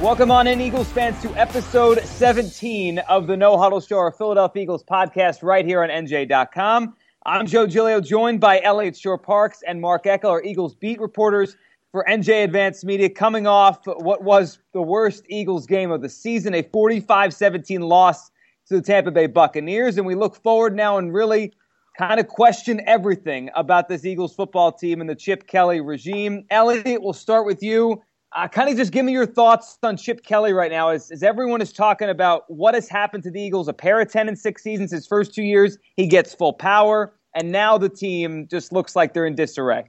Welcome on in, Eagles fans, to episode 17 of the No Huddle Show, our Philadelphia Eagles podcast right here on NJ.com. I'm Joe Giglio, joined by Elliott Shore Parks and Mark Eckel, our Eagles beat reporters for NJ Advance Media, coming off what was the worst Eagles game of the season, a 45-17 loss to the Tampa Bay Buccaneers. And we look forward now and really kind of question everything about this Eagles football team and the Chip Kelly regime. Elliott, we'll start with you. Kind of just give me your thoughts on Chip Kelly right now as everyone is talking about what has happened to the Eagles. A pair of 10-6 seasons his first 2 years. He gets full power, and now the team just looks like they're in disarray.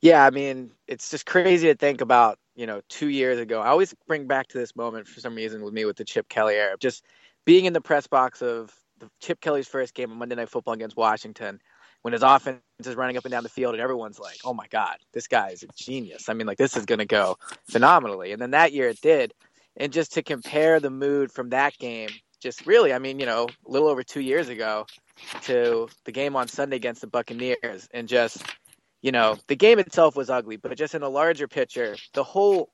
Yeah, I mean, it's just crazy to think about, 2 years ago. I always bring back to this moment for some reason with me with the Chip Kelly era. Just being in the press box of Chip Kelly's first game of Monday Night Football against Washington, when his offense is running up and down the field and everyone's like, oh, my God, this guy is a genius. I mean, this is going to go phenomenally. And then that year it did. And just to compare the mood from that game, just really, a little over 2 years ago to the game on Sunday against the Buccaneers. And just, the game itself was ugly, but just in a larger picture, the whole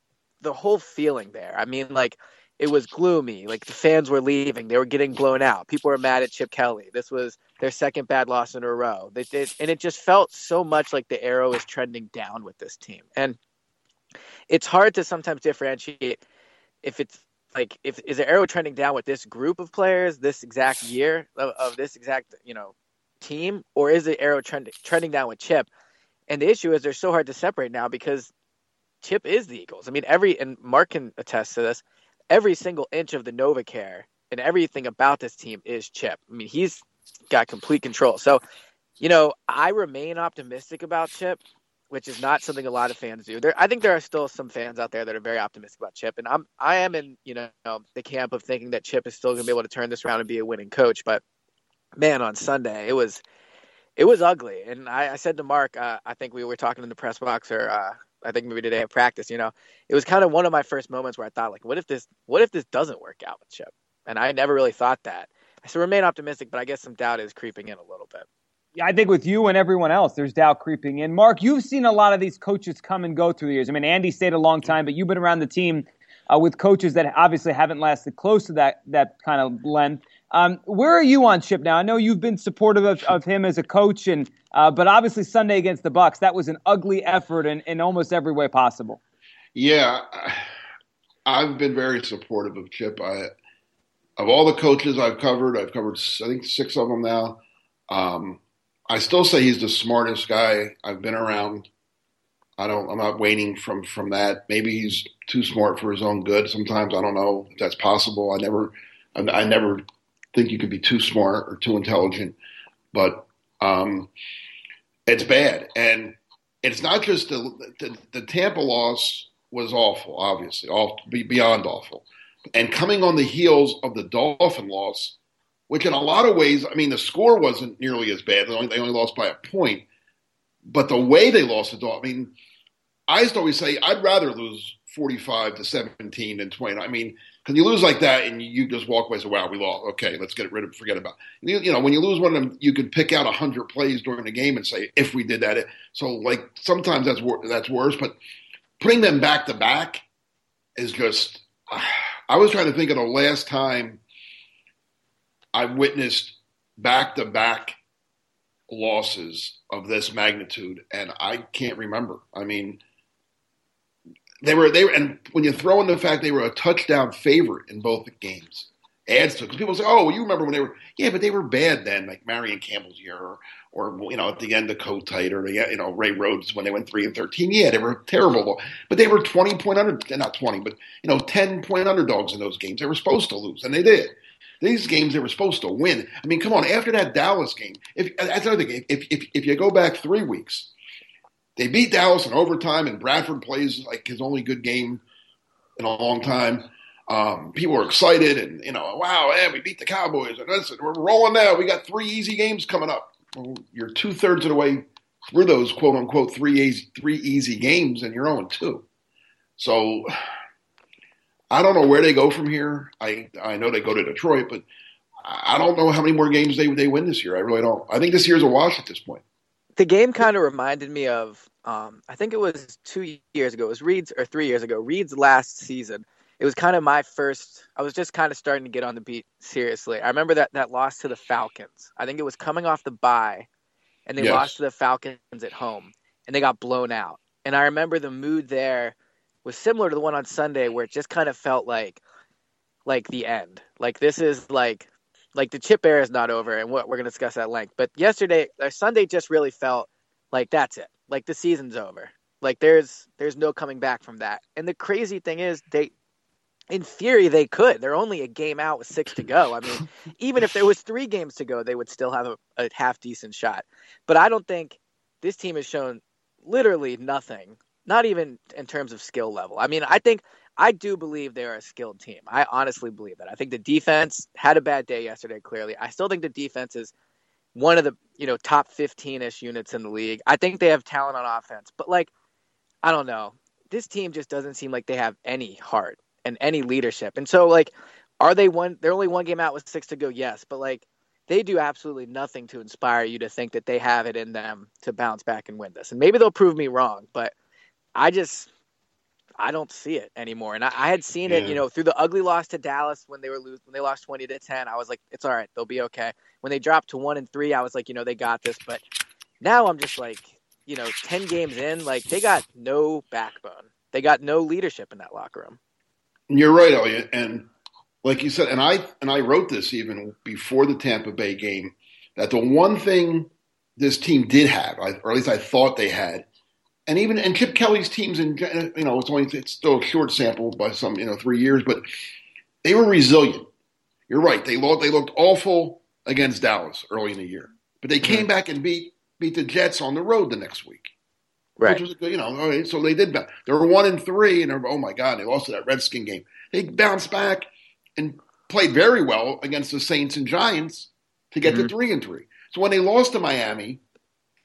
feeling there. I mean, it was gloomy. The fans were leaving. They were getting blown out. People were mad at Chip Kelly. This was their second bad loss in a row. And it just felt so much like the arrow is trending down with this team. And it's hard to sometimes differentiate if it's is the arrow trending down with this group of players, this exact year of this exact, team, or is the arrow trending down with Chip? And the issue is they're so hard to separate now because Chip is the Eagles. I mean, and Mark can attest to this, every single inch of the NovaCare and everything about this team is Chip. I mean, he's got complete control. So, I remain optimistic about Chip, which is not something a lot of fans do. I think there are still some fans out there that are very optimistic about Chip. And I am in, the camp of thinking that Chip is still going to be able to turn this around and be a winning coach. But, man, on Sunday, it was ugly. And I said to Mark, I think we were talking in the press box or I think maybe today at practice, it was kind of one of my first moments where I thought, what if this doesn't work out with Chip? And I never really thought that. I still remain optimistic, but I guess some doubt is creeping in a little bit. Yeah, I think with you and everyone else, there's doubt creeping in. Mark, you've seen a lot of these coaches come and go through the years. I mean, Andy stayed a long time, but you've been around the team with coaches that obviously haven't lasted close to that kind of length. Where are you on Chip now? I know you've been supportive of him as a coach, and but obviously Sunday against the Bucs, that was an ugly effort in almost every way possible. Yeah, I've been very supportive of Chip. Of all the coaches I've covered, I think, six of them now. I still say he's the smartest guy I've been around. I'm not waning from that. Maybe he's too smart for his own good sometimes. I don't know if that's possible. I never think you could be too smart or too intelligent, but it's bad. And it's not just the Tampa loss was awful, obviously, beyond awful. And coming on the heels of the Dolphin loss, which in a lot of ways, I mean, the score wasn't nearly as bad. They only lost by a point. But the way they lost the Dolphins, I mean, I used to always say I'd rather lose 45-17 than 20. I mean, because you lose like that and you just walk away and say, wow, we lost. Okay, let's get rid of it, forget about it. When you lose one of them, you can pick out 100 plays during the game and say, if we did that. So, sometimes that's worse. But putting them back-to-back is just – I was trying to think of the last time I witnessed back-to-back losses of this magnitude, and I can't remember. I mean, they were, and when you throw in the fact they were a touchdown favorite in both the games, adds to it. Because people say, "Oh, you remember when they were?" Yeah, but they were bad then, like Marion Campbell's year, or at the end of Kotite, or Ray Rhodes when they went 3-13. Yeah, they were terrible, but they were 20-point under, not 20, but 10-point underdogs in those games. They were supposed to lose, and they did. These games they were supposed to win. I mean, come on. After that Dallas game, if you go back 3 weeks, They beat Dallas in overtime, and Bradford plays like his only good game in a long time. People were excited, and, you know, wow, man, we beat the Cowboys, and listen, we're rolling now. We got three easy games coming up. Well, you're two-thirds of the way through those, quote-unquote, three easy games, and you're 0-2. So I don't know where they go from here. I know they go to Detroit, but I don't know how many more games they win this year. I really don't. I think this year's a wash at this point. The game kind of reminded me of, I think it was 2 years ago. It was Reed's, or 3 years ago, Reed's last season. It was kind of my first – I was just kind of starting to get on the beat seriously. I remember that loss to the Falcons. I think it was coming off the bye, and they lost to the Falcons at home, and they got blown out. And I remember the mood there was similar to the one on Sunday, where it just kind of felt like the end. Like, this is like the chip era is not over, and what we're going to discuss at length. But Sunday just really felt like that's it. Like, the season's over. Like, there's no coming back from that. And the crazy thing is, in theory, they could. They're only a game out with 6 to go. I mean, even if there was 3 games to go, they would still have a half-decent shot. But I don't think this team has shown literally nothing, not even in terms of skill level. I mean, I do believe they are a skilled team. I honestly believe that. I think the defense had a bad day yesterday, clearly. I still think the defense is one of the, top 15-ish units in the league. I think they have talent on offense. But, I don't know. This team just doesn't seem like they have any heart and any leadership. And so, are they one? They're only one game out with 6 to go, yes. But, they do absolutely nothing to inspire you to think that they have it in them to bounce back and win this. And maybe they'll prove me wrong, but I don't see it anymore. And I had seen it, through the ugly loss to Dallas when they lost 20-10. I was like, it's all right. They'll be okay. When they dropped to 1-3, I was like, they got this. But now I'm just 10 games in, they got no backbone. They got no leadership in that locker room. You're right, Elliot, and like you said, and I wrote this even before the Tampa Bay game, that the one thing this team did have, or at least I thought they had, and Chip Kelly's teams, in it's still a short sample by some 3 years, but they were resilient. You're right; they looked awful against Dallas early in the year, but they came back and beat the Jets on the road the next week. Right. Which was, so they did that. They were 1-3, and oh my God, they lost to that Redskin game. They bounced back and played very well against the Saints and Giants to get to 3-3. So when they lost to Miami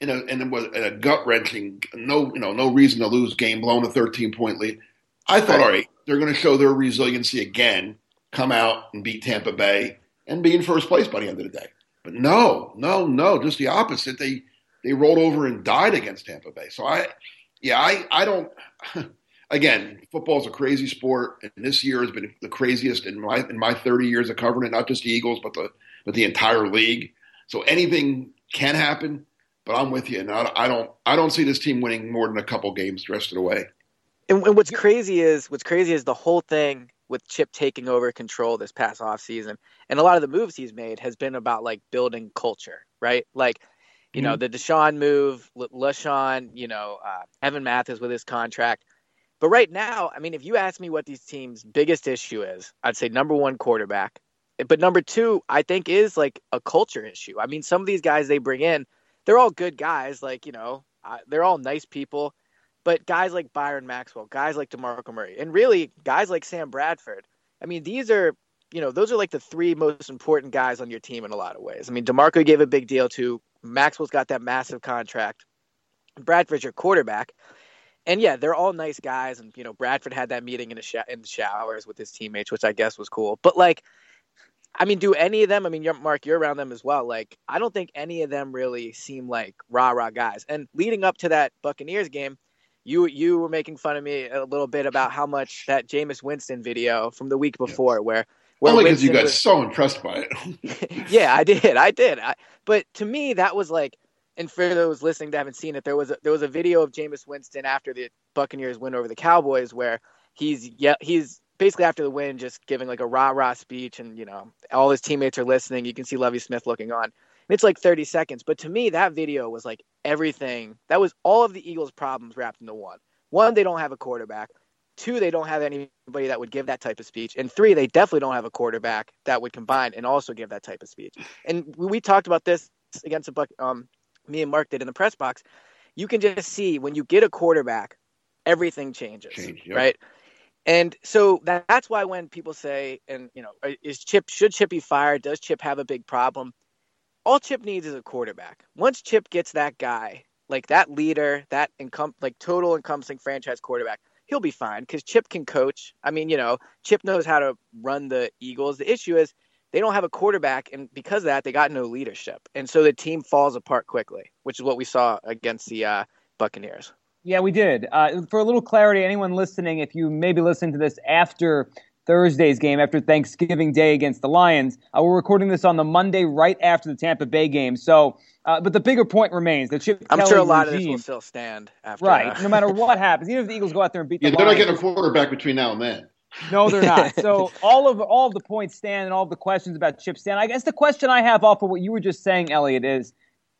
in a gut wrenching, no reason to lose game, blown a 13-point lead, I thought, all right, they're going to show their resiliency again, come out and beat Tampa Bay and be in first place by the end of the day. But no, just the opposite. They rolled over and died against Tampa Bay. So I don't. Again, football's a crazy sport, and this year has been the craziest in my 30 years of covering it. Not just the Eagles, but the entire league. So anything can happen. But I'm with you, and I don't see this team winning more than a couple games the rest of the way. And what's crazy is the whole thing with Chip taking over control this past offseason, and a lot of the moves he's made has been about building culture, right? The DeSean move, LeSean, Evan Mathis with his contract. But right now, I mean, if you ask me what these teams' biggest issue is, I'd say number one, quarterback. But number two, I think, is a culture issue. I mean, some of these guys they bring in, they're all good guys. They're all nice people. But guys like Byron Maxwell, guys like DeMarco Murray, and really guys like Sam Bradford. I mean, these are those are the three most important guys on your team in a lot of ways. I mean, DeMarco gave a big deal to. Maxwell's got that massive contract. Bradford's your quarterback. And, yeah, they're all nice guys. And, Bradford had that meeting in the showers with his teammates, which I guess was cool. But, do any of them – Mark, you're around them as well. I don't think any of them really seem like rah-rah guys. And leading up to that Buccaneers game, you were making fun of me a little bit about how much that Jameis Winston video from the week before where – only because you got so impressed by it. Yeah, I did. But to me, that was and for those listening that haven't seen it, there was a video of Jameis Winston after the Buccaneers win over the Cowboys where he's basically after the win just giving a rah-rah speech, and, all his teammates are listening. You can see Lovie Smith looking on. And it's 30 seconds. But to me, that video was everything. That was all of the Eagles' problems wrapped into one. One, they don't have a quarterback. Two, they don't have anybody that would give that type of speech. And three, they definitely don't have a quarterback that would combine and also give that type of speach. And we talked about this against me and Mark did in the press box. you can just see when you get a quarterback, everything changes, yep. Right? And so that's why when people say, and you know, should Chip be fired? Does Chip have a big problem? All Chip needs is a quarterback. Once Chip gets that guy, like that leader, that total encompassing franchise quarterback, he'll be fine because Chip can coach. I mean, you know, Chip knows how to run the Eagles. The issue is they don't have a quarterback, and because of that, they got no leadership. And so the team falls apart quickly, which is what we saw against the Buccaneers. Yeah, we did. For a little clarity, anyone listening, if you maybe listen to this after Thursday's game, after Thanksgiving Day against the Lions, we're recording this on the Monday right after the Tampa Bay game. So, but the bigger point remains that Chip Kelly, I'm sure a lot regime, of this will still stand after. Right, no matter what happens, even if the Eagles go out there and beat the Lions, they're not getting a quarterback between now and then. No, they're not. So all of the points stand, and all of the questions about Chip stand. I guess the question I have off of what you were just saying, Elliott, is,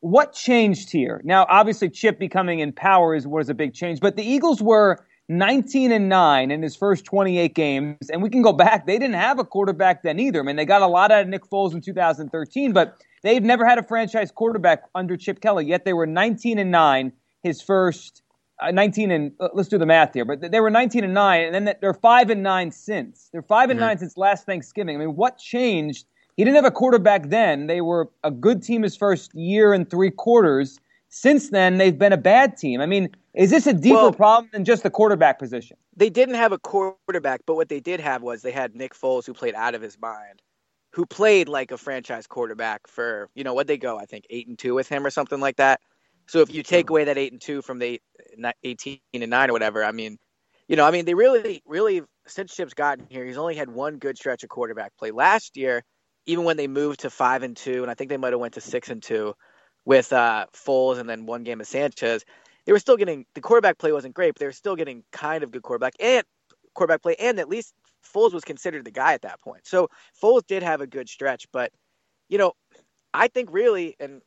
what changed here? Now, obviously, Chip becoming in power was a big change, but the Eagles were 19-9 in his first 28 games, and we can go back. They didn't have a quarterback then either. I mean, they got a lot out of Nick Foles in 2013, but they've never had a franchise quarterback under Chip Kelly, yet they were 19-9 his first let's do the math here, but they were 19-9, and then they're 5-9 since. They're 5-9 since last Thanksgiving. I mean, what changed? He didn't have a quarterback then. They were a good team his first year and 3 quarters. Since then, they've been a bad team. I mean, is this a deeper problem than just the quarterback position? They didn't have a quarterback, but what they did have was they had Nick Foles, who played out of his mind, who played like a franchise quarterback for, you know, 8-2 with him or something like that. So if you take away that 8-2 from the 18-9 or whatever, I mean, you know, I mean, they really, really, since Chip's gotten here, he's only had one good stretch of quarterback play. Last year, even when they moved to 5-2, and I think they might have went to 6-2 with Foles and then one game with Sanchez, they were still getting – the quarterback play wasn't great, but they were still getting kind of good quarterback play, and at least Foles was considered the guy at that point. So Foles did have a good stretch, but, you know, I think really – and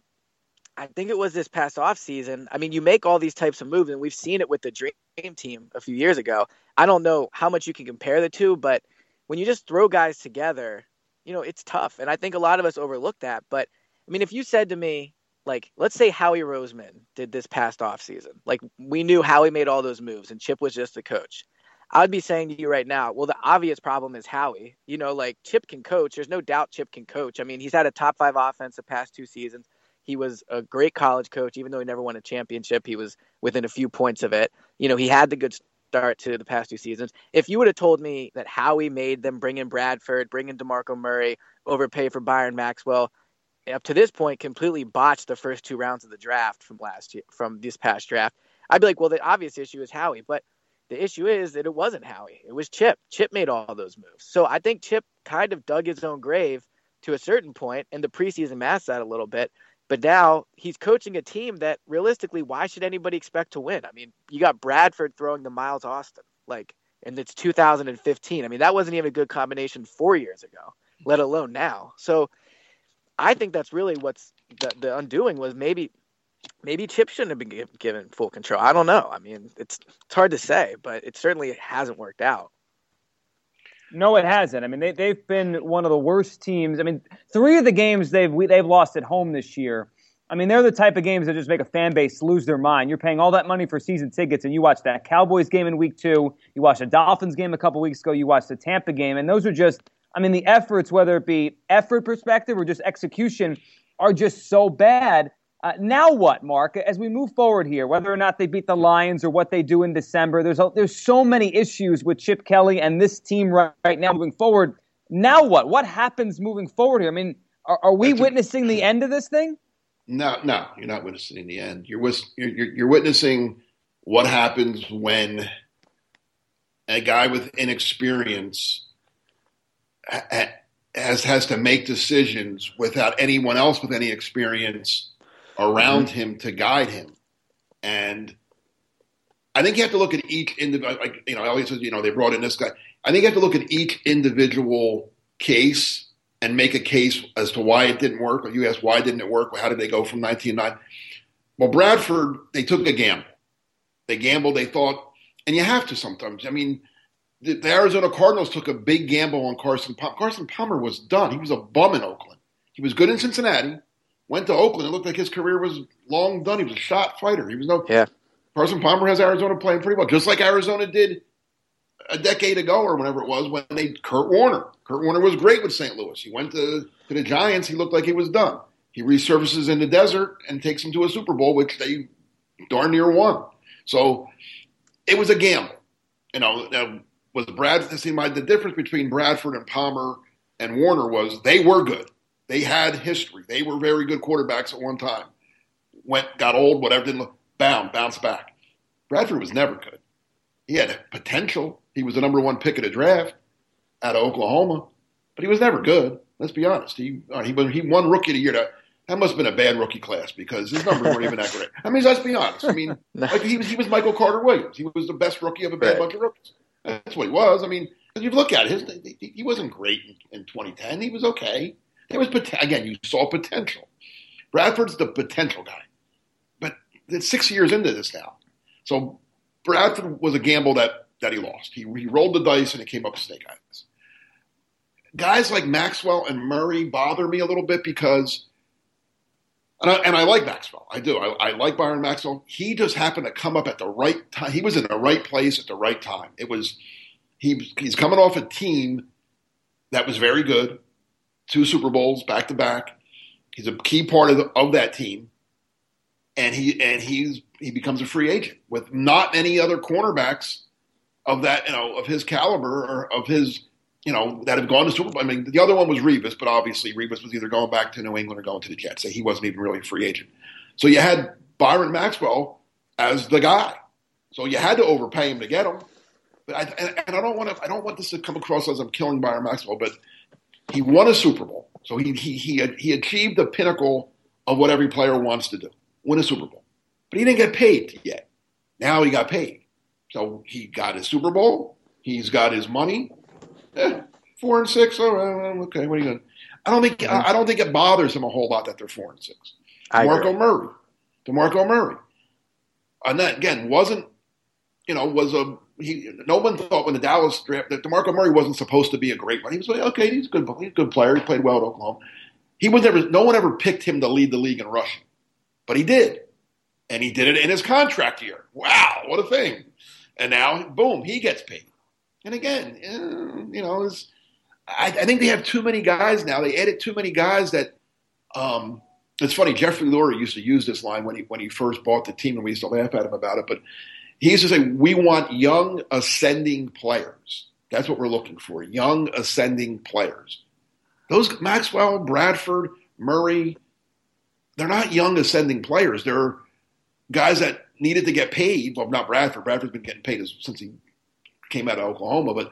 I think it was this past offseason. I mean, you make all these types of moves, and we've seen it with the Dream Team a few years ago. I don't know how much you can compare the two, but when you just throw guys together – you know, it's tough. And I think a lot of us overlook that. But, I mean, if you said to me, like, let's say Howie Roseman did this past offseason. Like, we knew Howie made all those moves and Chip was just the coach. I would be saying to you right now, well, the obvious problem is Howie. You know, like, Chip can coach. There's no doubt Chip can coach. I mean, he's had a top 5 offense the past 2 seasons. He was a great college coach. Even though he never won a championship, he was within a few points of it. You know, he had the good start to the past 2 seasons. If you would have told me that Howie made them bring in Bradford, bring in DeMarco Murray, overpay for Byron Maxwell, up to this point completely botched the first 2 rounds of the draft from this past draft, I'd be like, well, the obvious issue is Howie. But the issue is that it wasn't Howie. It was Chip. Chip made all those moves. So I think Chip kind of dug his own grave to a certain point, and the preseason masked that a little bit. But now he's coaching a team that, realistically, why should anybody expect to win? I mean, you got Bradford throwing to Miles Austin, like, and it's 2015. I mean, that wasn't even a good combination 4 years ago, let alone now. So I think that's really what's the undoing was maybe Chip shouldn't have been given full control. I don't know. I mean, it's hard to say, but it certainly hasn't worked out. No, it hasn't. I mean, they've been one of the worst teams. I mean, 3 of the games they've lost at home this year. I mean, they're the type of games that just make a fan base lose their mind. You're paying all that money for season tickets, and you watch that Cowboys game in week 2. You watch the Dolphins game a couple weeks ago. You watch the Tampa game. And those are just, I mean, the efforts, whether it be effort perspective or just execution, are just so bad. Now what, Mark? As we move forward here, whether or not they beat the Lions or what they do in December, there's so many issues with Chip Kelly and this team right now moving forward. Now what? What happens moving forward here? I mean, are we witnessing the end of this thing? No, you're not witnessing the end. You're witnessing what happens when a guy with inexperience has to make decisions without anyone else with any experience around him to guide him. And I think you have to look at each individual, like, you know, I always said, you know, they brought in this guy. I think you have to look at each individual case and make a case as to why it didn't work. Or you asked, why didn't it work? How did they go from 19-9? Well, Bradford, they took a gamble. They gambled, they thought, and you have to sometimes. I mean, the Arizona Cardinals took a big gamble on Carson Palmer. Carson Palmer was done. He was a bum in Oakland. He was good in Cincinnati. went to Oakland. It looked like his career was long done. He was a shot fighter. He was no. Yeah. Carson Palmer has Arizona playing pretty well, just like Arizona did a decade ago or whenever it was when they Kurt Warner. Kurt Warner was great with St. Louis. He went to the Giants. He looked like he was done. He resurfaces in the desert and takes them to a Super Bowl, which they darn near won. So it was a gamble. You know, now, was Bradford? See, the difference between Bradford and Palmer and Warner was they were good. They had history. They were very good quarterbacks at one time. Went, got old, whatever, didn't look, bounced back. Bradford was never good. He had potential. He was the number one pick of the draft out of Oklahoma, but he was never good. Let's be honest. He won Rookie of the Year. That must have been a bad rookie class because his numbers weren't even that great. I mean, let's be honest. I mean, like he was Michael Carter Williams. He was the best rookie of a bad bunch of rookies. That's what he was. I mean, if you look at it, he wasn't great in 2010. He was okay. There was again, you saw potential. Bradford's the potential guy, but it's 6 years into this now. So Bradford was a gamble that he lost. He rolled the dice and it came up snake eyes. Guys like Maxwell and Murray bother me a little bit because, and I like Maxwell. I do. I like Byron Maxwell. He just happened to come up at the right time. He was in the right place at the right time. It was he's coming off a team that was very good, 2 Super Bowls back to back. He's a key part of that team, and he becomes a free agent with not many other cornerbacks of that of his caliber or of his. That have gone to Super Bowl. I mean, the other one was Revis, but obviously Revis was either going back to New England or going to the Jets. So he wasn't even really a free agent. So you had Byron Maxwell as the guy. So you had to overpay him to get him. But I don't want to. I don't want this to come across as I'm killing Byron Maxwell. But he won a Super Bowl, so he achieved the pinnacle of what every player wants to do: win a Super Bowl. But he didn't get paid yet. Now he got paid, so he got his Super Bowl. He's got his money. 4-6. Oh, okay. What are you doing? I don't think it bothers him a whole lot that they're 4-6. DeMarco Murray. And that again wasn't. No one thought when the Dallas draft that DeMarco Murray wasn't supposed to be a great one. He was like, okay, he's a good. He's a good player. He played well at Oklahoma. He was never. No one ever picked him to lead the league in rushing, but he did, and he did it in his contract year. Wow, what a thing! And now, boom, he gets paid. And again, I think they have too many guys now. They added too many guys that it's funny. Jeffrey Lurie used to use this line when he first bought the team, and we used to laugh at him about it. But he used to say, we want young ascending players. That's what we're looking for, young ascending players. Those Maxwell, Bradford, Murray, they're not young ascending players. They're guys that needed to get paid. Well, not Bradford. Bradford's been getting paid since he came out of Oklahoma, but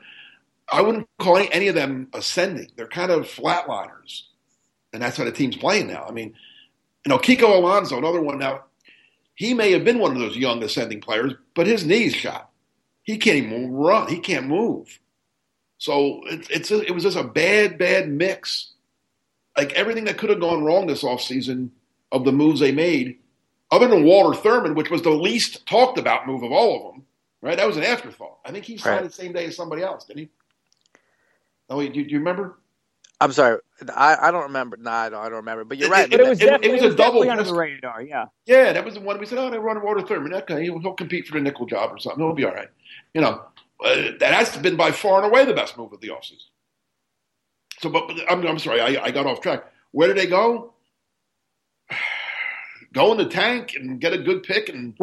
I wouldn't call any of them ascending. They're kind of flatliners, and that's how the team's playing now. I mean, Kiko Alonso, another one now, he may have been one of those young ascending players, but his knee's shot. He can't even run. He can't move. So it was just a bad mix. Like everything that could have gone wrong this offseason of the moves they made, other than Walter Thurman, which was the least talked about move of all of them. Right, that was an afterthought. I think he signed the same day as somebody else, didn't he? Oh, wait, do you remember? I'm sorry, I don't remember. No, I don't remember. But you're right. But it was a double under the radar. Yeah. Yeah, that was the one we said. Oh, they run Walter Thurman. Okay, he'll compete for the nickel job or something. He'll be all right. That's been by far and away the best move of the offseason. So, but I'm sorry, I got off track. Where did they go? Go in the tank and get a good pick and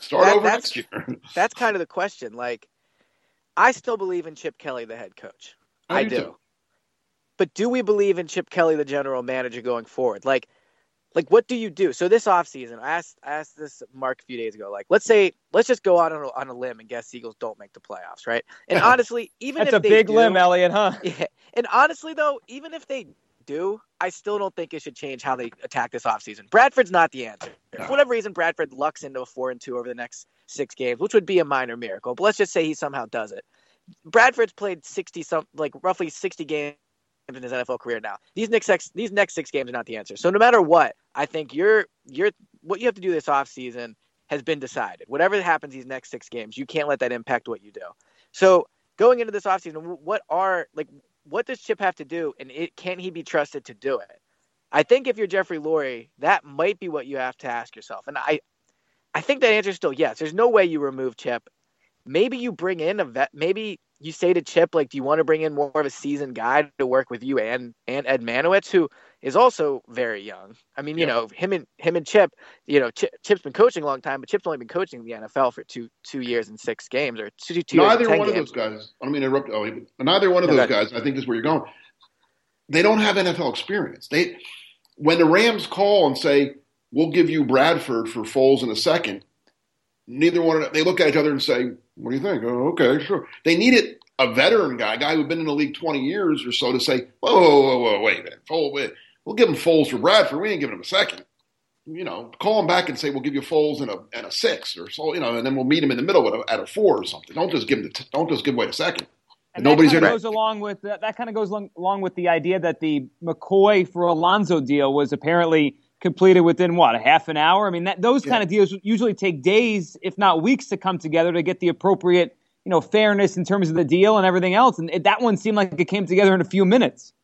start over next year. That's kind of the question. Like, I still believe in Chip Kelly, the head coach. I do. Too. But do we believe in Chip Kelly, the general manager, going forward? Like what do you do? So this offseason, I asked this Mark a few days ago. Like, let's just go out on a limb and guess the Eagles don't make the playoffs, right? And honestly, even if they do. That's a big limb, Elliot, huh? Yeah. And honestly, though, even if they do, I still don't think it should change how they attack this offseason. Bradford's not the answer. No. For whatever reason, Bradford lucks into a 4-2 over the next 6 games, which would be a minor miracle, but let's just say he somehow does it. Bradford's played roughly 60 games in his NFL career now. These next 6 games are not the answer. So no matter what, I think what you have to do this offseason has been decided. Whatever happens these next 6 games, you can't let that impact what you do. So going into this offseason, what does Chip have to do, and can he be trusted to do it? I think if you're Jeffrey Lurie, that might be what you have to ask yourself. And I think that answer is still yes. There's no way you remove Chip. Maybe you bring in a vet. Maybe you say to Chip, like, do you want to bring in more of a seasoned guy to work with you and Ed Manowitz, who is also very young. I mean, you know, him and Chip, you know, Chip's been coaching a long time, but Chip's only been coaching the NFL for two years and six games or two years and 10 games. Neither one of those guys, I don't mean to interrupt, neither one of those guys, I think is where you're going. They don't have NFL experience. When the Rams call and say, we'll give you Bradford for Foles in a second, neither one of them, they look at each other and say, what do you think? Oh, okay, sure. They needed a veteran guy who'd been in the league 20 years or so to say, whoa, wait a minute. We'll give him Foles for Bradford. We ain't giving him a second. You know, call him back and say, we'll give you Foles in a six or so, you know, and then we'll meet him in the middle at a four or something. Don't just give away a second. And nobody's that kind of goes along with the idea that the McCoy for Alonzo deal was apparently completed within a half an hour. I mean, those kind of deals usually take days, if not weeks, to come together to get the appropriate, you know, fairness in terms of the deal and everything else. And that one seemed like it came together in a few minutes.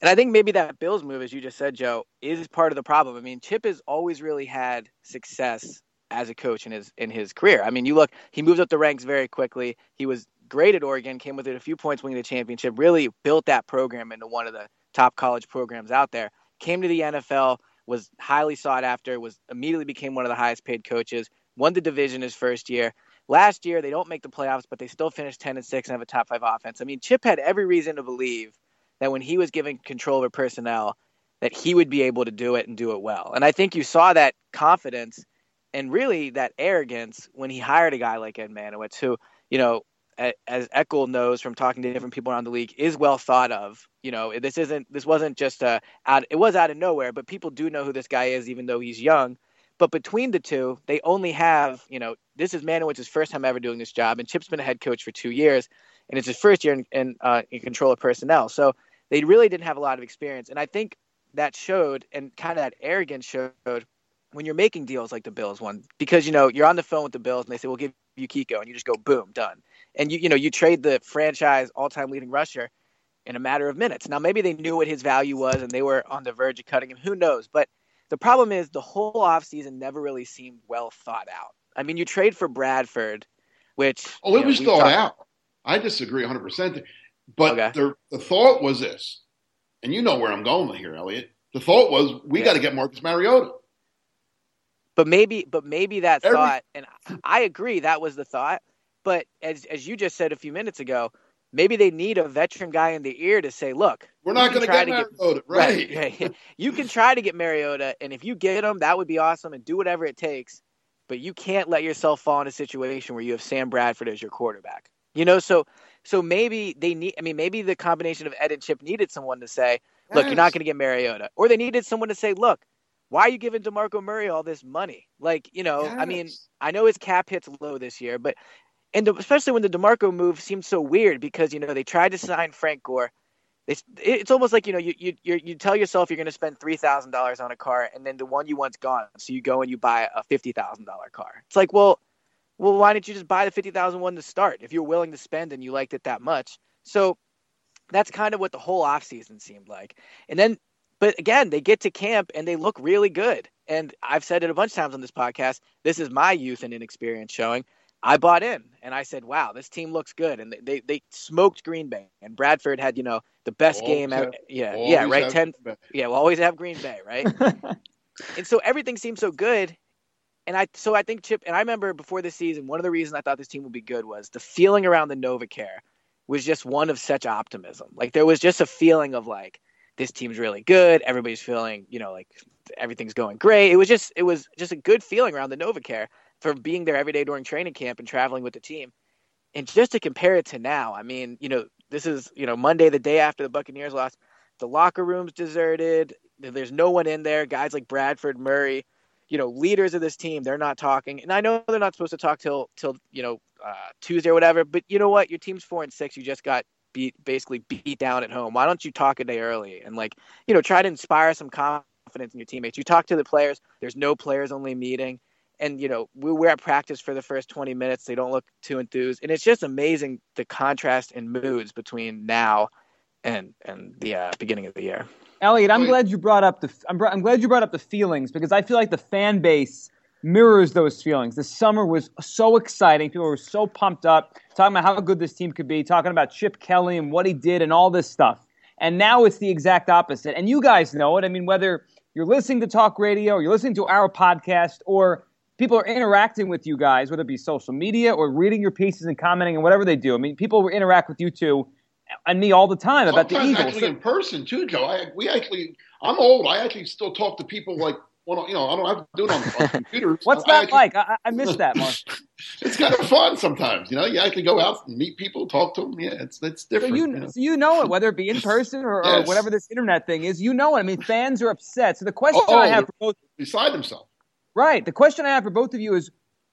And I think maybe that Bills move, as you just said, Joe, is part of the problem. I mean, Chip has always really had success as a coach in his career. I mean, you look, he moved up the ranks very quickly. He was great at Oregon, came within a few points winning the championship, really built that program into one of the top college programs out there, came to the NFL, was highly sought after, immediately became one of the highest paid coaches, won the division his first year. Last year, they don't make the playoffs, but they still finished 10-6 and have a top five offense. I mean, Chip had every reason to believe that when he was given control over personnel, that he would be able to do it and do it well. And I think you saw that confidence and really that arrogance when he hired a guy like Ed Manowitz, who, you know, as Eckel knows from talking to different people around the league, is well thought of. You know, this wasn't just it was out of nowhere, but people do know who this guy is, even though he's young. But between the two, they only have, you know, this is Manowitz's first time ever doing this job, and Chip's been a head coach for 2 years, and it's his first year in control of personnel. So they really didn't have a lot of experience. And I think that showed, and kind of that arrogance showed when you're making deals like the Bills one, because, you know, you're on the phone with the Bills and they say, we'll give you Kiko, and you just go, boom, done. And you know, you trade the franchise all-time leading rusher in a matter of minutes. Now, maybe they knew what his value was and they were on the verge of cutting him. Who knows? But the problem is the whole offseason never really seemed well thought out. I mean, you trade for Bradford, which... Oh, it was thought out. I disagree 100%. But the thought was this, and you know where I'm going here, Elliot. The thought was, we got to get Marcus Mariota. But maybe that thought, and I agree that was the thought, but as you just said a few minutes ago, maybe they need a veteran guy in the ear to say, look, we're not going to get Mariota, right? You can try to get Mariota, and if you get him, that would be awesome, and do whatever it takes, but you can't let yourself fall in a situation where you have Sam Bradford as your quarterback. You know, so maybe they need, I mean, maybe the combination of Ed and Chip needed someone to say, look, you're not going to get Mariota, or they needed someone to say, look, why are you giving DeMarco Murray all this money? Like, you know, I mean, I know his cap hit's low this year, but especially when the DeMarco move seemed so weird because, you know, they tried to sign Frank Gore. It's almost like, you know, you tell yourself you're going to spend $3,000 on a car and then the one you want's gone. So you go and you buy a $50,000 car. It's like, well, why didn't you just buy the $50,000 one to start if you're willing to spend and you liked it that much? So that's kind of what the whole offseason seemed like. And then, but again, they get to camp and they look really good. And I've said it a bunch of times on this podcast, this is my youth and inexperience showing. I bought in and I said, wow, this team looks good. And they smoked Green Bay. And Bradford had, you know, the best game ever. Yeah, right? 10. Yeah, we'll always have Green Bay, right? And so everything seemed so good. And I think Chip, and I remember before this season, one of the reasons I thought this team would be good was the feeling around the NovaCare was just one of such optimism. Like there was just a feeling of like, this team's really good. Everybody's feeling, you know, like everything's going great. It was just a good feeling around the NovaCare for being there every day during training camp and traveling with the team. And just to compare it to now, I mean, you know, this is, you know, Monday, the day after the Buccaneers lost, the locker room's deserted. There's no one in there. Guys like Bradford, Murray, you know, leaders of this team, they're not talking. And I know they're not supposed to talk till you know, Tuesday or whatever, but you know what? Your team's 4-6. You just got basically beat down at home. Why don't you talk a day early and, like, you know, try to inspire some confidence in your teammates? You talk to the players. There's no players only meeting, and, you know, we're at practice for the first 20 minutes. They don't look too enthused, and it's just amazing the contrast in moods between now and the beginning of the year. Elliot, I'm glad you brought up the feelings, because I feel like the fan base mirrors those feelings. The summer was so exciting. People were so pumped up, talking about how good this team could be, talking about Chip Kelly and what he did and all this stuff. And now it's the exact opposite. And you guys know it. I mean, whether you're listening to talk radio, or you're listening to our podcast, or people are interacting with you guys, whether it be social media or reading your pieces and commenting and whatever they do. I mean, people interact with you two and me all the time about the Eagles. Sometimes actually in person too, Joe. I'm old. I actually still talk to people like, well, you know, I don't have to do it on computers. What's that like? I miss that, Mark. It's kind of fun sometimes, you know. You actually go out and meet people, talk to them. Yeah, it's different. So you know it, whether it be in person or whatever this internet thing is. You know it. I mean, fans are upset. So the question I have for both beside themselves. Right. The question I have for both of you is,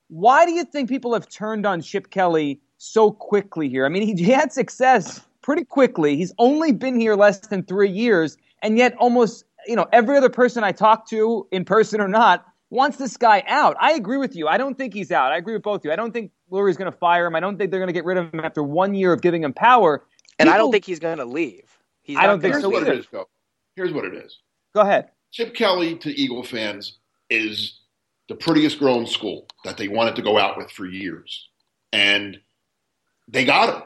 why do you think people have turned on Chip Kelly so quickly here? I mean, he had success pretty quickly. He's only been here less than 3 years, and yet almost, you know, every other person I talk to, in person or not, wants this guy out. I agree with you. I don't think he's out. I agree with both of you. I don't think Lurie's going to fire him. I don't think they're going to get rid of him after 1 year of giving him power. And I don't think he's going to leave. I don't think so either. Here's what it is. Go ahead. Chip Kelly, to Eagle fans, is the prettiest girl in school that they wanted to go out with for years. And they got him.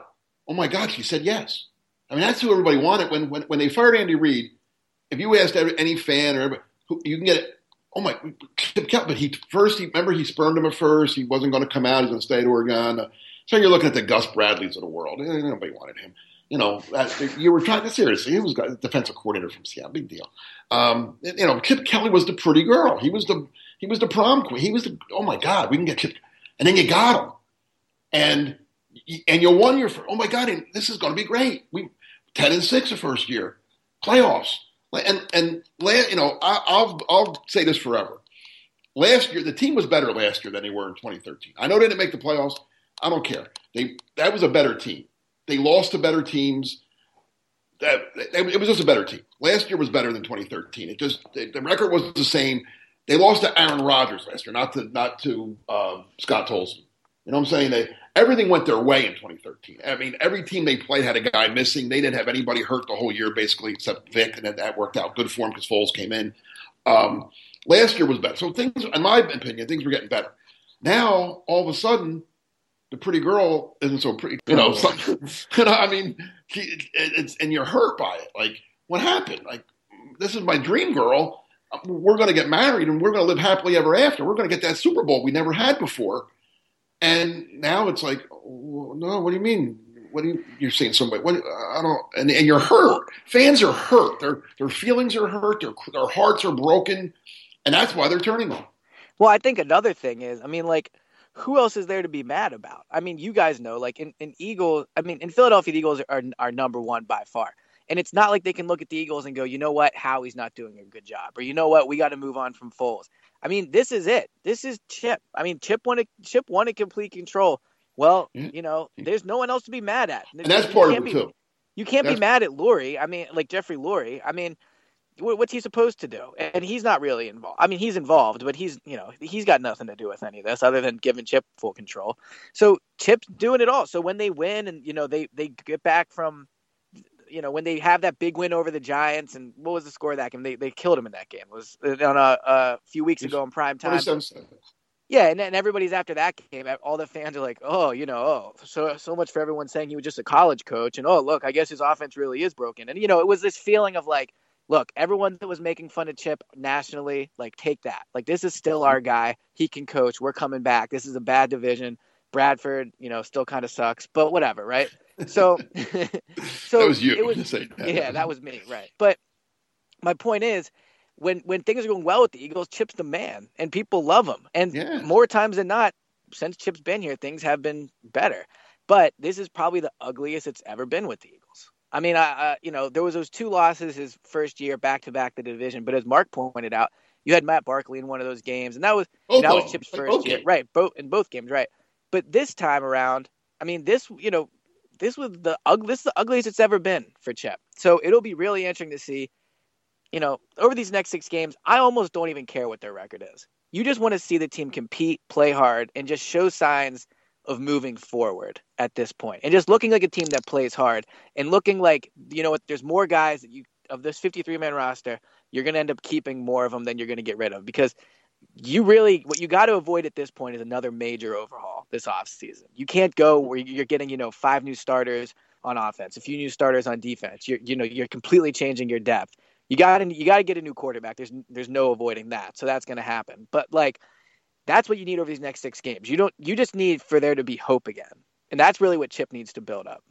Oh, my God, she said yes. I mean, that's who everybody wanted. When they fired Andy Reid, if you asked any fan or everybody, you can get it. Oh my! But he spurned him at first. He wasn't going to come out. He was going to stay at Oregon. So you're looking at the Gus Bradleys of the world. Nobody wanted him. You know, you were trying to seriously. He was a defensive coordinator from Seattle. Big deal. You know, Chip Kelly was the pretty girl. He was the prom queen. He was the oh my God. We can get Chip, and then you got him, and you're 1 year for oh my God. And this is going to be great. We 10-6 the first year playoffs. And you know, I'll say this forever. Last year, the team was better last year than they were in 2013. I know they didn't make the playoffs. I don't care. That was a better team. They lost to better teams. It was just a better team. Last year was better than 2013. The record was the same. They lost to Aaron Rodgers last year, not to Scott Tolson. You know what I'm saying? Everything went their way in 2013. I mean, every team they played had a guy missing. They didn't have anybody hurt the whole year, basically, except Vic, and that worked out good for him because Foles came in. Last year was better. So things, in my opinion, things were getting better. Now, all of a sudden, the pretty girl isn't so pretty. You know, I mean, and you're hurt by it. Like, what happened? Like, this is my dream girl. We're going to get married, and we're going to live happily ever after. We're going to get that Super Bowl we never had before. And now it's like, oh, no, what do you mean? You're saying somebody? What, I don't. And you're hurt. Fans are hurt. Their feelings are hurt. Their hearts are broken, and that's why they're turning on. Well, I think another thing is, I mean, like, who else is there to be mad about? I mean, you guys know, like, in Philadelphia, the Eagles are number one by far. And it's not like they can look at the Eagles and go, you know what, Howie's not doing a good job, or you know what, we got to move on from Foles. I mean, this is it. This is Chip. I mean, Chip wanted complete control. Well, you know, there's no one else to be mad at. And that's part of it, too. You can't be mad at Lurie. I mean, like Jeffrey Lurie. I mean, what's he supposed to do? And he's not really involved. I mean, he's involved, but he's got nothing to do with any of this other than giving Chip full control. So Chip's doing it all. So when they win and, you know, they get back from, you know, when they have that big win over the Giants, and what was the score of that game? They killed him in that game. It was on a few weeks ago in prime time. 27. Yeah, and everybody's after that game. All the fans are like, oh, you know, so much for everyone saying he was just a college coach, and oh, look, I guess his offense really is broken. And, you know, it was this feeling of like, look, everyone that was making fun of Chip nationally, like, take that. Like, this is still our guy. He can coach. We're coming back. This is a bad division. Bradford, you know, still kind of sucks, but whatever, right? So that was you. That was me, right? But my point is, when things are going well with the Eagles, Chip's the man, and people love him. And more times than not, since Chip's been here, things have been better. But this is probably the ugliest it's ever been with the Eagles. I mean, you know, there was those two losses his first year back to back the division. But as Mark pointed out, you had Matt Barkley in one of those games, and that was Chip's first year, right? In both games, right? But this time around, I mean, this is the ugliest it's ever been for Chip. So it'll be really interesting to see, you know, over these next 6 games, I almost don't even care what their record is. You just want to see the team compete, play hard, and just show signs of moving forward at this point and just looking like a team that plays hard and looking like, you know what, there's more guys that you of this 53-man roster, you're going to end up keeping more of them than you're going to get rid of, because you really, what you got to avoid at this point is another major overhaul this offseason. You can't go where you're getting, you know, 5 new starters on offense, a few new starters on defense. You're completely changing your depth. You got to get a new quarterback. There's no avoiding that. So that's going to happen. But like, that's what you need over these next 6 games. You just need for there to be hope again. And that's really what Chip needs to build up.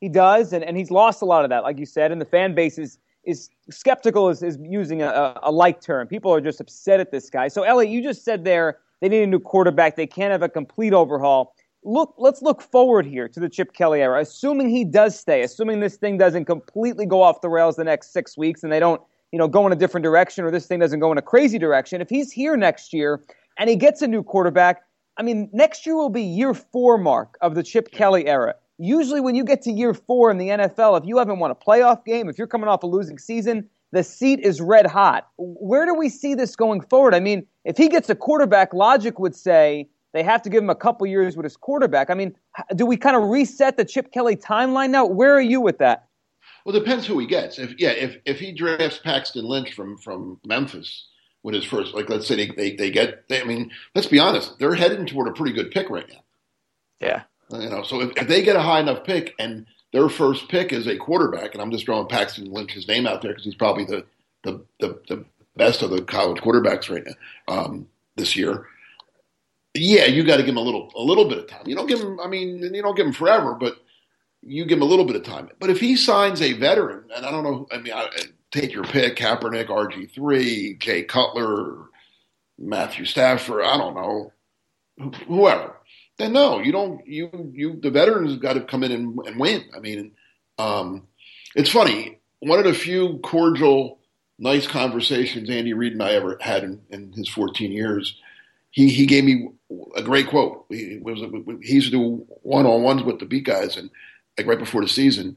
He does, and he's lost a lot of that, like you said, and the fan base is skeptical, is using a like term. People are just upset at this guy. So, Elliot, you just said there they need a new quarterback. They can't have a complete overhaul. Let's look forward here to the Chip Kelly era, assuming he does stay, assuming this thing doesn't completely go off the rails the next 6 weeks and they don't, you know, go in a different direction, or this thing doesn't go in a crazy direction. If he's here next year and he gets a new quarterback, I mean, next year will be year 4, Mark, of the Chip Kelly era. Usually when you get to year 4 in the NFL, if you haven't won a playoff game, if you're coming off a losing season, the seat is red hot. Where do we see this going forward? I mean, if he gets a quarterback, logic would say they have to give him a couple years with his quarterback. I mean, do we kind of reset the Chip Kelly timeline now? Where are you with that? Well, it depends who he gets. If he drafts Paxton Lynch from Memphis with his first, like, let's say let's be honest, they're heading toward a pretty good pick right now. Yeah. You know, so if they get a high enough pick and their first pick is a quarterback, and I'm just throwing Paxton Lynch's name out there because he's probably the best of the college quarterbacks right now this year. Yeah, you got to give him a little bit of time. You don't give him, I mean, you don't give him forever, but you give him a little bit of time. But if he signs a veteran, and I don't know, I mean, take your pick, Kaepernick, RG3, Jay Cutler, Matthew Stafford, I don't know, whoever. Then no, you don't. You the veterans have got to come in and win. I mean, it's funny. One of the few cordial, nice conversations Andy Reid and I ever had in his 14 years. He gave me a great quote. He used to do one-on-ones with the beat guys, and like right before the season,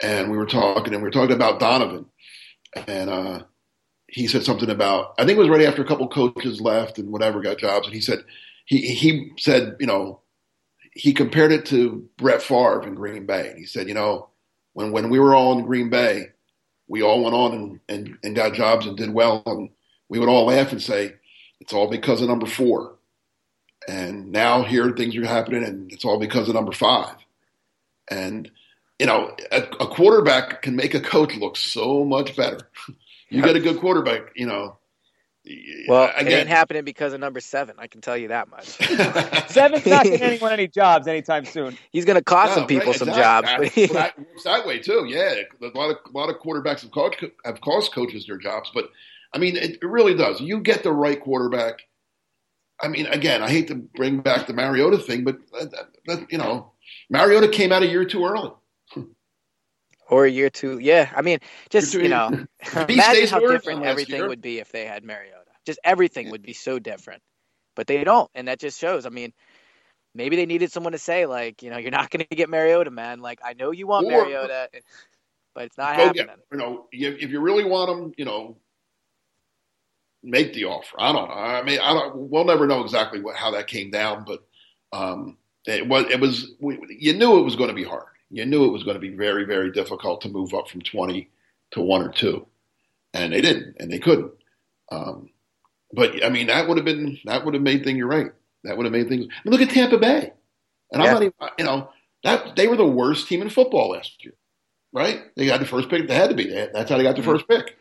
and we were talking about Donovan, and he said something about, I think it was right after a couple coaches left and whatever got jobs, and he said you know, he compared it to Brett Favre in Green Bay, and he said, you know, when we were all in Green Bay, we all went on and got jobs and did well, and we would all laugh and say, it's all because of number 4. And now here things are happening, and it's all because of number 5. And, you know, a quarterback can make a coach look so much better. You get a good quarterback, you know. Well, again, it ain't happening because of number 7. I can tell you that much. 7's not getting anyone any jobs anytime soon. He's going to cost some people some jobs. It's that way too, yeah. A lot of quarterbacks have cost coaches their jobs, but I mean, it really does. You get the right quarterback. I mean, again, I hate to bring back the Mariota thing, but, you know, Mariota came out a year too early. Or a year too, yeah. I mean, just, you know, imagine how different everything would be if they had Mariota. Just everything would be so different. But they don't, and that just shows. I mean, maybe they needed someone to say, like, you know, you're not going to get Mariota, man. Like, I know you want Mariota, but it's not happening. You know, if you really want him, you know, make the offer. I don't know. I mean, we'll never know exactly how that came down, but you knew it was going to be hard. You knew it was going to be very, very difficult to move up from 20 to 1 or 2. And they didn't, and they couldn't. But I mean, you're right. That would have made things. I mean, look at Tampa Bay. And yeah. They were the worst team in football last year, right? They got the first pick. They had to be. That's how they got the first pick.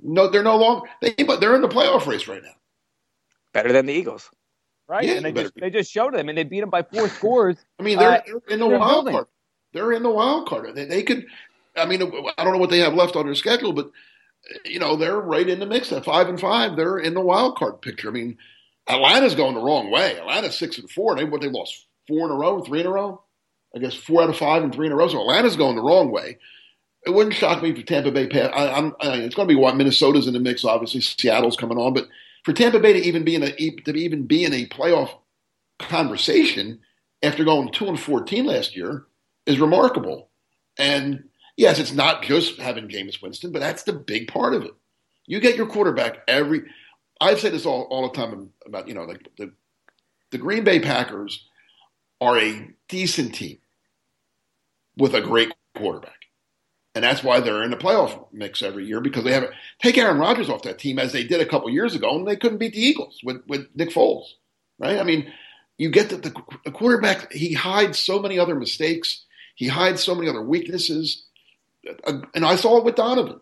No, they're no longer. They're in the playoff race right now. Better than the Eagles, right? Yeah, and they just showed them, and they beat them by 4 scores. I mean, they're in the wild card. They're in the wild card. They could. I mean, I don't know what they have left on their schedule, but you know, they're right in the mix at 5-5. They're in the wild card picture. I mean, Atlanta's going the wrong way. Atlanta's 6-4. They lost 4 in a row, 3 in a row. I guess 4 out of 5 and 3 in a row. So Atlanta's going the wrong way. It wouldn't shock me for Tampa Bay. It's going to be what Minnesota's in the mix. Obviously, Seattle's coming on, but for Tampa Bay to even be in a playoff conversation after going 2-14 last year is remarkable. And yes, it's not just having Jameis Winston, but that's the big part of it. You get your quarterback every. I've said this all the time about, you know, like the Green Bay Packers are a decent team with a great quarterback. And that's why they're in the playoff mix every year, because they have – take Aaron Rodgers off that team as they did a couple years ago, and they couldn't beat the Eagles with Nick Foles, right? I mean, you get that the quarterback, he hides so many other mistakes. He hides so many other weaknesses. And I saw it with Donovan.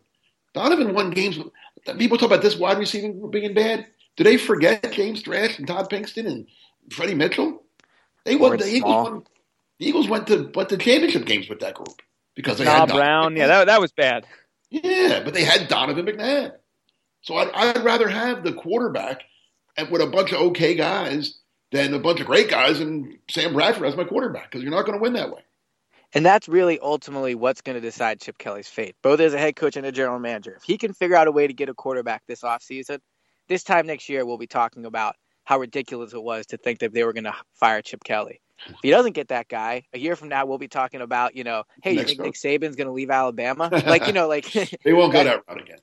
Donovan won games. People talk about this wide receiving group being bad. Do they forget James Trash and Todd Pinkston and Freddie Mitchell? They won. The Eagles won. The Eagles went to championship games with that group because they had Brown. McNabb. Yeah, that was bad. Yeah, but they had Donovan McNabb. So I'd rather have the quarterback with a bunch of okay guys than a bunch of great guys and Sam Bradford as my quarterback, because you're not going to win that way. And that's really ultimately what's going to decide Chip Kelly's fate, both as a head coach and a general manager. If he can figure out a way to get a quarterback this offseason, this time next year we'll be talking about how ridiculous it was to think that they were going to fire Chip Kelly. If he doesn't get that guy, a year from now we'll be talking about, hey, next you think show. Nick Saban's going to leave Alabama? They won't go that route again.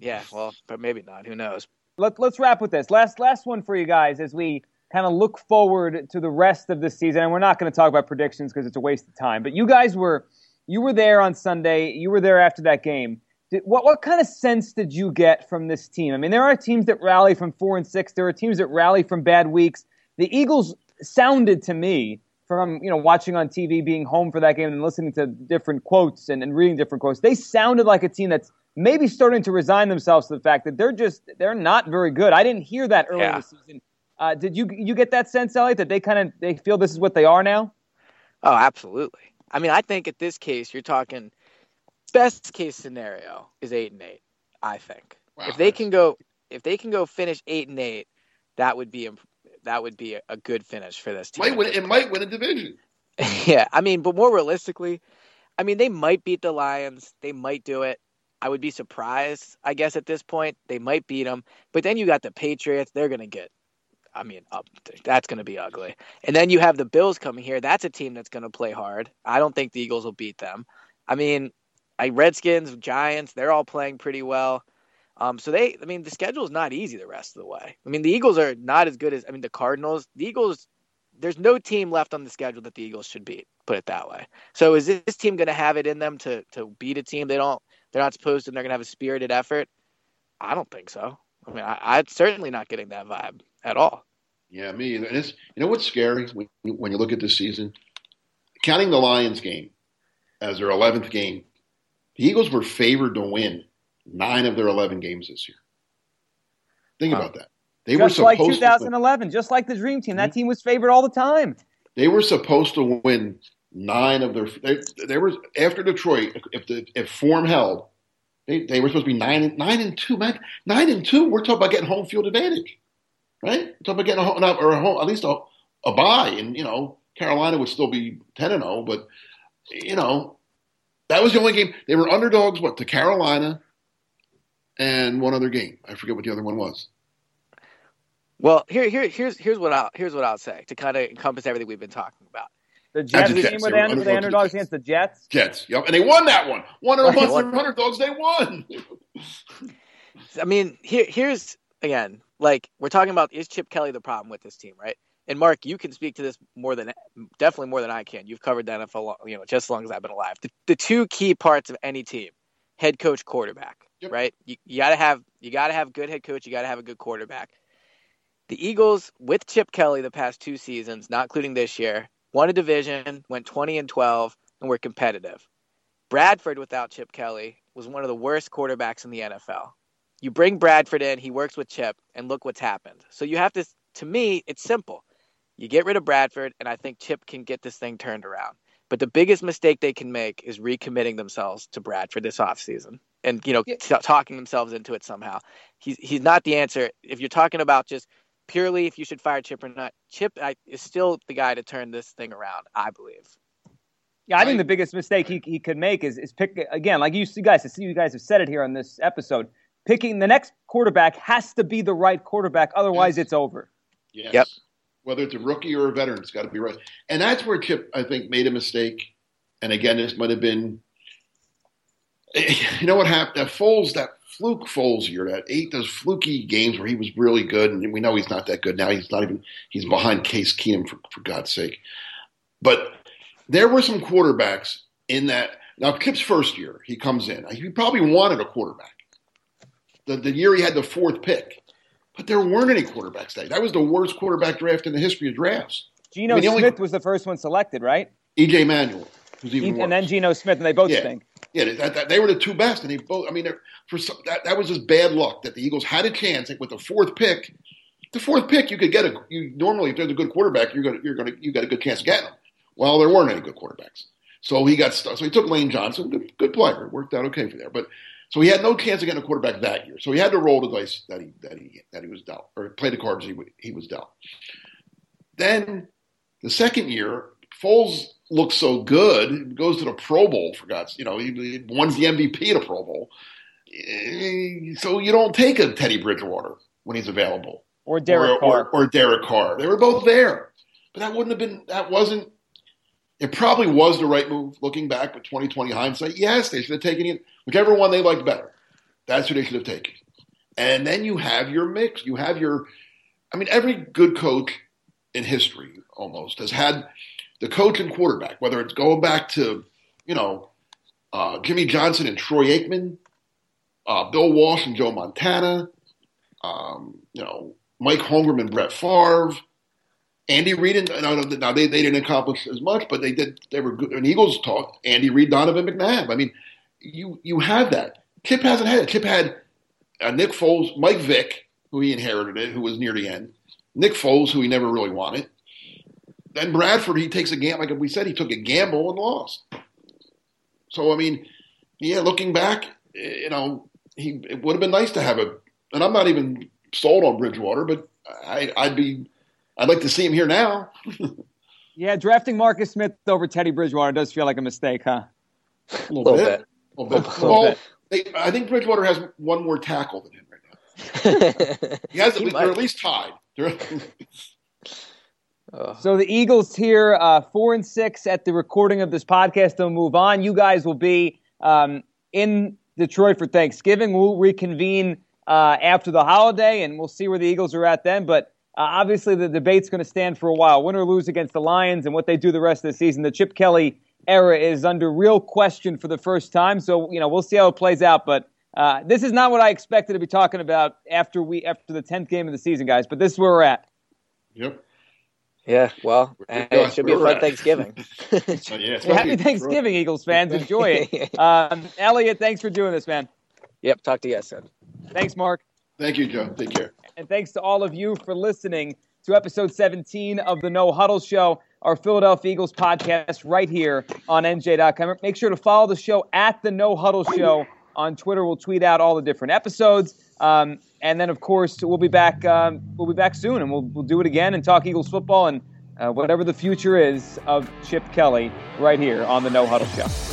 Yeah, well, but maybe not. Who knows? Let's wrap with this. Last one for you guys as we – kind of look forward to the rest of the season. And we're not going to talk about predictions because it's a waste of time. But you guys were there on Sunday. You were there after that game. What kind of sense did you get from this team? I mean, there are teams that rally from 4-6. There are teams that rally from bad weeks. The Eagles sounded to me, from watching on TV, being home for that game and listening to different quotes and reading different quotes, they sounded like a team that's maybe starting to resign themselves to the fact that they're not very good. I didn't hear that early in the season. Did you get that sense, Elliott, that they feel this is what they are now? Oh, absolutely. I mean, I think at this case, you're talking best case scenario is 8-8. I think if they can go finish 8-8, that would be a good finish for this team. Might win a division. Yeah, I mean, but more realistically, I mean, they might beat the Lions. They might do it. I would be surprised, I guess, at this point. They might beat them, but then you got the Patriots. They're going to get. I mean, that's going to be ugly. And then you have the Bills coming here. That's a team that's going to play hard. I don't think the Eagles will beat them. I mean, Redskins, Giants, they're all playing pretty well. So the schedule is not easy the rest of the way. I mean, the Eagles are not as good as, the Cardinals. The Eagles, there's no team left on the schedule that the Eagles should beat, put it that way. So is this team going to have it in them to beat a team they're not supposed to, and they're going to have a spirited effort? I don't think so. I mean, I'm certainly not getting that vibe at all. Yeah, me either. And it's, what's scary when you look at this season? Counting the Lions game as their 11th game, the Eagles were favored to win 9 of their 11 games this year. Think about that. They were supposed like 2011, just like the Dream Team. That team was favored all the time. They were supposed to win 9 of their. They were after Detroit. If form held, they were supposed to be 9-2. Man, 9-2. We're talking about getting home field advantage. Right? So about getting a home, at least a bye, and Carolina would still be 10-0, but that was the only game they were underdogs. What, to Carolina, and one other game. I forget what the other one was. Well, here's what I'll say to kind of encompass everything we've been talking about. The Jets, the team with the underdogs against the Jets. Jets, yep, and they won that one. One of the ones that were underdogs, they won. I mean, here's again. Like, we're talking about, is Chip Kelly the problem with this team, right? And Mark, you can speak to this more than I can. You've covered the NFL, just as long as I've been alive. The two key parts of any team: head coach, quarterback, yep. Right? You gotta have good head coach. You gotta have a good quarterback. The Eagles, with Chip Kelly, the past two seasons, not including this year, won a division, went 20-12, and were competitive. Bradford, without Chip Kelly, was one of the worst quarterbacks in the NFL. You bring Bradford in, he works with Chip, and look what's happened. So you have to me, it's simple. You get rid of Bradford, and I think Chip can get this thing turned around. But the biggest mistake they can make is recommitting themselves to Bradford this offseason and, talking themselves into it somehow. He's not the answer. If you're talking about just purely if you should fire Chip or not, Chip is still the guy to turn this thing around, I believe. Yeah, I think the biggest mistake he could make is pick, again, like you guys have said it here on this episode, picking the next quarterback has to be the right quarterback. Otherwise, It's over. Yes. Yep. Whether it's a rookie or a veteran, it's got to be right. And that's where Chip, I think, made a mistake. And again, this might have been – what happened? That fluke Foles year, those fluky games where he was really good. And we know he's not that good now. He's behind Case Keenum, for God's sake. But there were some quarterbacks in that. Now, Kip's first year, he comes in. He probably wanted a quarterback. The year he had the fourth pick. But there weren't any quarterbacks that year. That was the worst quarterback draft in the history of drafts. Geno Smith was the first one selected, right? E.J. Manuel was even worse. And then Geno Smith, and they both stink. Yeah, they were the two best, and they both. I mean, that was just bad luck that the Eagles had a chance with the fourth pick. The fourth pick, you could get a. You normally, if there's a good quarterback, you got a good chance of getting them. Well, there weren't any good quarterbacks, so he got stuck. So he took Lane Johnson, good player, it worked out okay for there. But so he had no chance of getting a quarterback that year. So he had to roll the dice that he was dealt, or play the cards he was dealt. Then the second year, Foles looks so good, goes to the Pro Bowl for God's, he wins the MVP at a Pro Bowl. So you don't take a Teddy Bridgewater when he's available. Or Derek Carr. Or Derek Carr. They were both there. But it probably was the right move looking back with 20/20 hindsight. Yes, they should have taken it. Whichever one they liked better. That's who they should have taken. And then you have your mix. You have every good coach in history almost has had the coach and quarterback, whether it's going back to, Jimmy Johnson and Troy Aikman, Bill Walsh and Joe Montana, Mike Holmgren and Brett Favre, Andy Reid. Now they didn't accomplish as much, but they did. They were good. And Eagles talk, Andy Reid, Donovan McNabb. I mean, you have that. Chip hasn't had it. Chip had Nick Foles, Mike Vick, who he inherited, who was near the end, Nick Foles, who he never really wanted. Then Bradford, he takes a gamble. Like we said, he took a gamble and lost. So, I mean, yeah, looking back, it would have been nice to have a – and I'm not even sold on Bridgewater, but I'd like to see him here now. Yeah, drafting Marcus Smith over Teddy Bridgewater does feel like a mistake, huh? A little bit. I think Bridgewater has one more tackle than him right now. They're at least tied. So the Eagles here, 4-6 at the recording of this podcast. They'll move on. You guys will be in Detroit for Thanksgiving. We'll reconvene after the holiday, and we'll see where the Eagles are at then. But obviously the debate's going to stand for a while. Win or lose against the Lions and what they do the rest of the season. The Chip Kelly era is under real question for the first time. So, we'll see how it plays out. But this is not what I expected to be talking about after the 10th game of the season, guys. But this is where we're at. Yep. Yeah, well, it should be a fun Thanksgiving. Happy Thanksgiving, Eagles fans. Enjoy it. Elliott, thanks for doing this, man. Yep, talk to you guys soon. Thanks, Mark. Thank you, Joe. Take care. And thanks to all of you for listening to episode 17 of the No Huddle Show, our Philadelphia Eagles podcast right here on NJ.com. Make sure to follow the show at the No Huddle Show on Twitter. We'll tweet out all the different episodes. And then, of course, we'll be back. We'll be back soon, and we'll do it again and talk Eagles football and whatever the future is of Chip Kelly right here on the No Huddle Show.